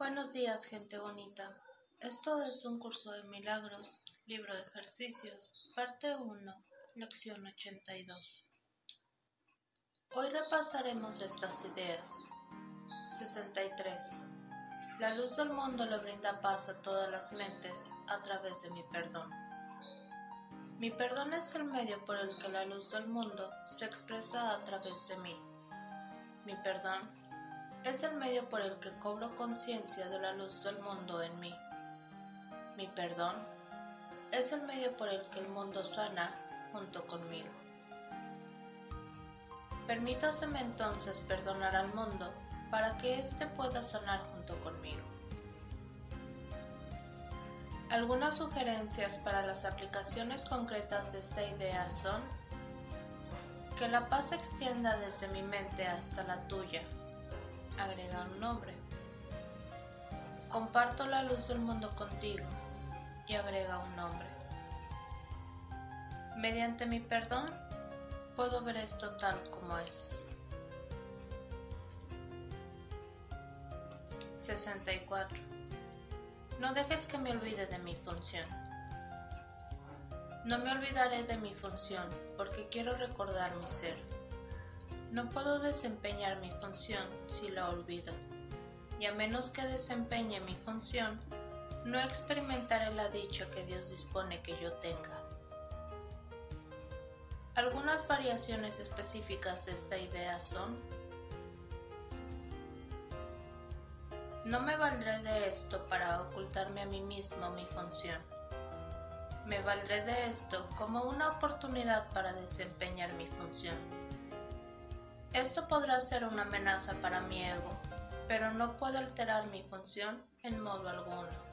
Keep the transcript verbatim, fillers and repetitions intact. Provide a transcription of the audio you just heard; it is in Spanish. Buenos días, gente bonita. Esto es un curso de milagros, libro de ejercicios, parte uno, lección ochenta y dos. Hoy repasaremos estas ideas. sesenta y tres. La luz del mundo le brinda paz a todas las mentes a través de mi perdón. Mi perdón es el medio por el que la luz del mundo se expresa a través de mí. Mi perdón es el medio por el que cobro conciencia de la luz del mundo en mí. Mi perdón es el medio por el que el mundo sana junto conmigo. Permítaseme entonces perdonar al mundo para que éste pueda sanar junto conmigo. Algunas sugerencias para las aplicaciones concretas de esta idea son: que la paz se extienda desde mi mente hasta la tuya. Agrega un nombre. Comparto la luz del mundo contigo y agrega un nombre. Mediante mi perdón, puedo ver esto tal como es. sesenta y cuatro. No dejes que me olvide de mi función. No me olvidaré de mi función porque quiero recordar mi ser. No puedo desempeñar mi función si la olvido, y a menos que desempeñe mi función, no experimentaré la dicha que Dios dispone que yo tenga. Algunas variaciones específicas de esta idea son: no me valdré de esto para ocultarme a mí mismo mi función. Me valdré de esto como una oportunidad para desempeñar mi función. Esto podrá ser una amenaza para mi ego, pero no puedo alterar mi función en modo alguno.